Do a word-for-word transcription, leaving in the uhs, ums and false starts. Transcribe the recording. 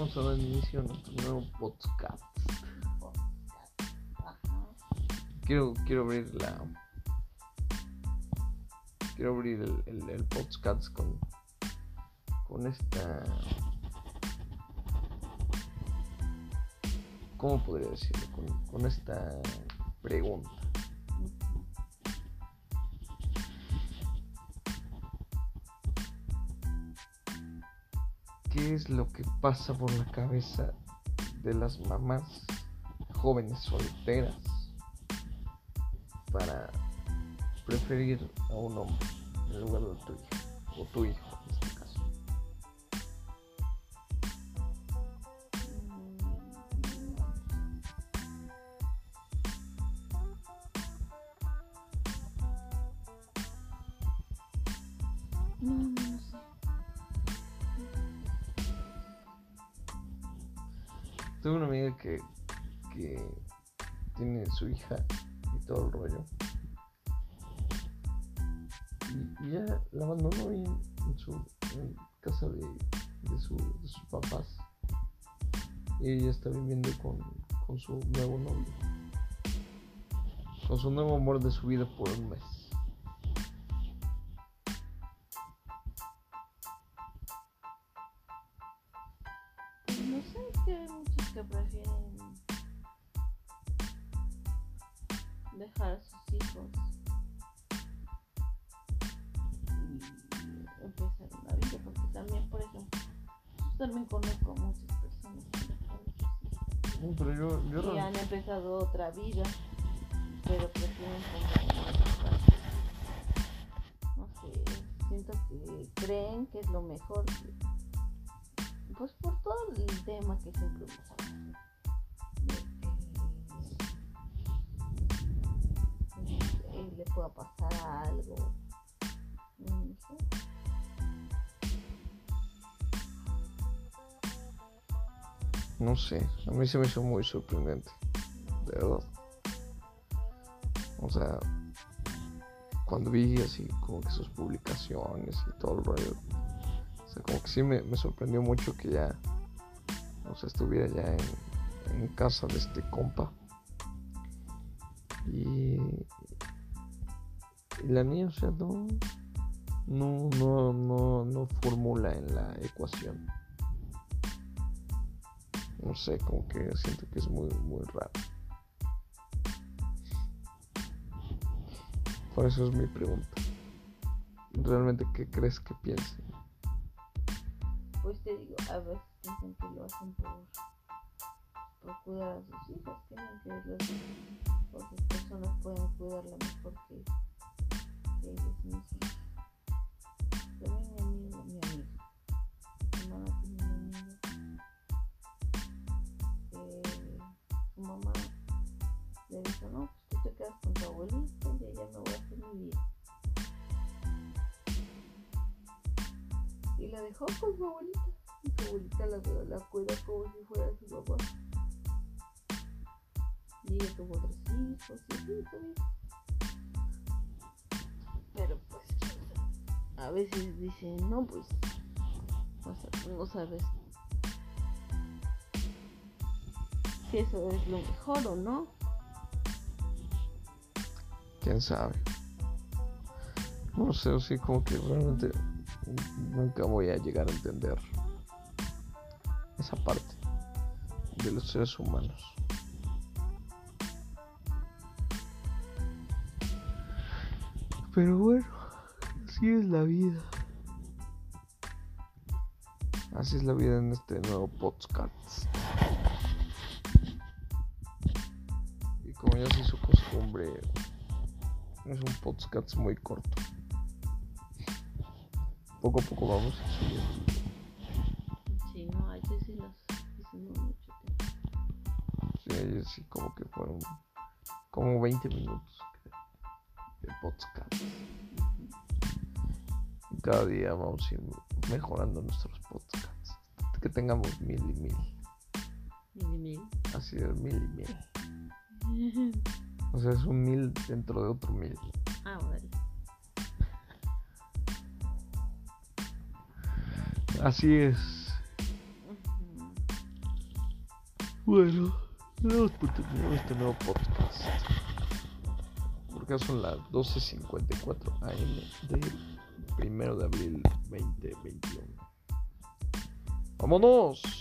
Vamos a dar inicio a nuestro nuevo podcast. Quiero, quiero abrir la... Quiero abrir el, el, el podcast con... Con esta... ¿Cómo podría decirlo? Con, con esta pregunta. ¿Qué es lo que pasa por la cabeza de las mamás jóvenes solteras para preferir a un hombre en lugar de tu hija o tu hijo en este caso? No, no lo sé. Tuve una amiga que, que tiene su hija y todo el rollo. Y, y ya la abandonó en, en su en casa de, de, su, de sus papás. Y ella está viviendo con, con su nuevo novio. Con su nuevo amor de su vida por un mes. No sé, es que hay muchos que prefieren dejar a sus hijos y empezar una vida, porque también, por ejemplo, yo también conozco a muchas personas que dejaron a sus hijos. No, pero yo, yo y no... han empezado otra vida, pero prefieren comprar. No sé, siento que creen que es lo mejor. Que, pues por todo el tema que siempre hemos hablado, de que le pueda pasar a algo, no sé. No sé, a mí se me hizo muy sorprendente, de verdad. O sea, cuando vi así como que sus publicaciones y todo el rollo. O sea, como que sí me, me sorprendió mucho que ya, o sea, estuviera ya en, en casa de este compa. Y, y la niña, o sea, no, no, no, no, no formula en la ecuación. No sé, como que siento que es muy, muy raro. Por eso es mi pregunta. ¿Realmente qué crees que piense? Pues te digo, a veces piensan que lo hacen por, por cuidar a sus hijos, tienen que verlos, porque las personas pueden cuidarla mejor que, que ellos mismos. También mi amigo, mi amiga, mi mamá tiene una amiga, eh, su mamá le dijo, no, pues tú te quedas con tu abuelita y ella me voy a hacer mi vida. Y la dejó con su abuelita. Y su abuelita la, la, la cuida como si fuera su papá. Y ella tuvo otros hijos y así también. Pero pues, a veces dicen, no, pues, o sea, no sabes si eso es lo mejor o no. ¿Quién sabe? No sé, o sí, como que realmente... Nunca voy a llegar a entender esa parte de los seres humanos. Pero bueno, así es la vida. Así es la vida en este nuevo podcast. Y como ya se hizo costumbre, es un podcast muy corto. Poco a poco vamos a subir. Sí, no, a veces sí las hicimos mucho tiempo. Sí, a veces sí como que fueron como veinte minutos de podcast. Uh-huh. Cada día vamos a ir mejorando nuestros podcasts. Que tengamos mil y mil. Mil y mil. Así es, mil y mil. O sea, es un mil dentro de otro mil. Ah, vale. Así es. Uh-huh. Bueno, tenemos por terminar este nuevo podcast. Porque son las doce cincuenta y cuatro a eme del primero de abril veinte veintiuno. ¡Vámonos!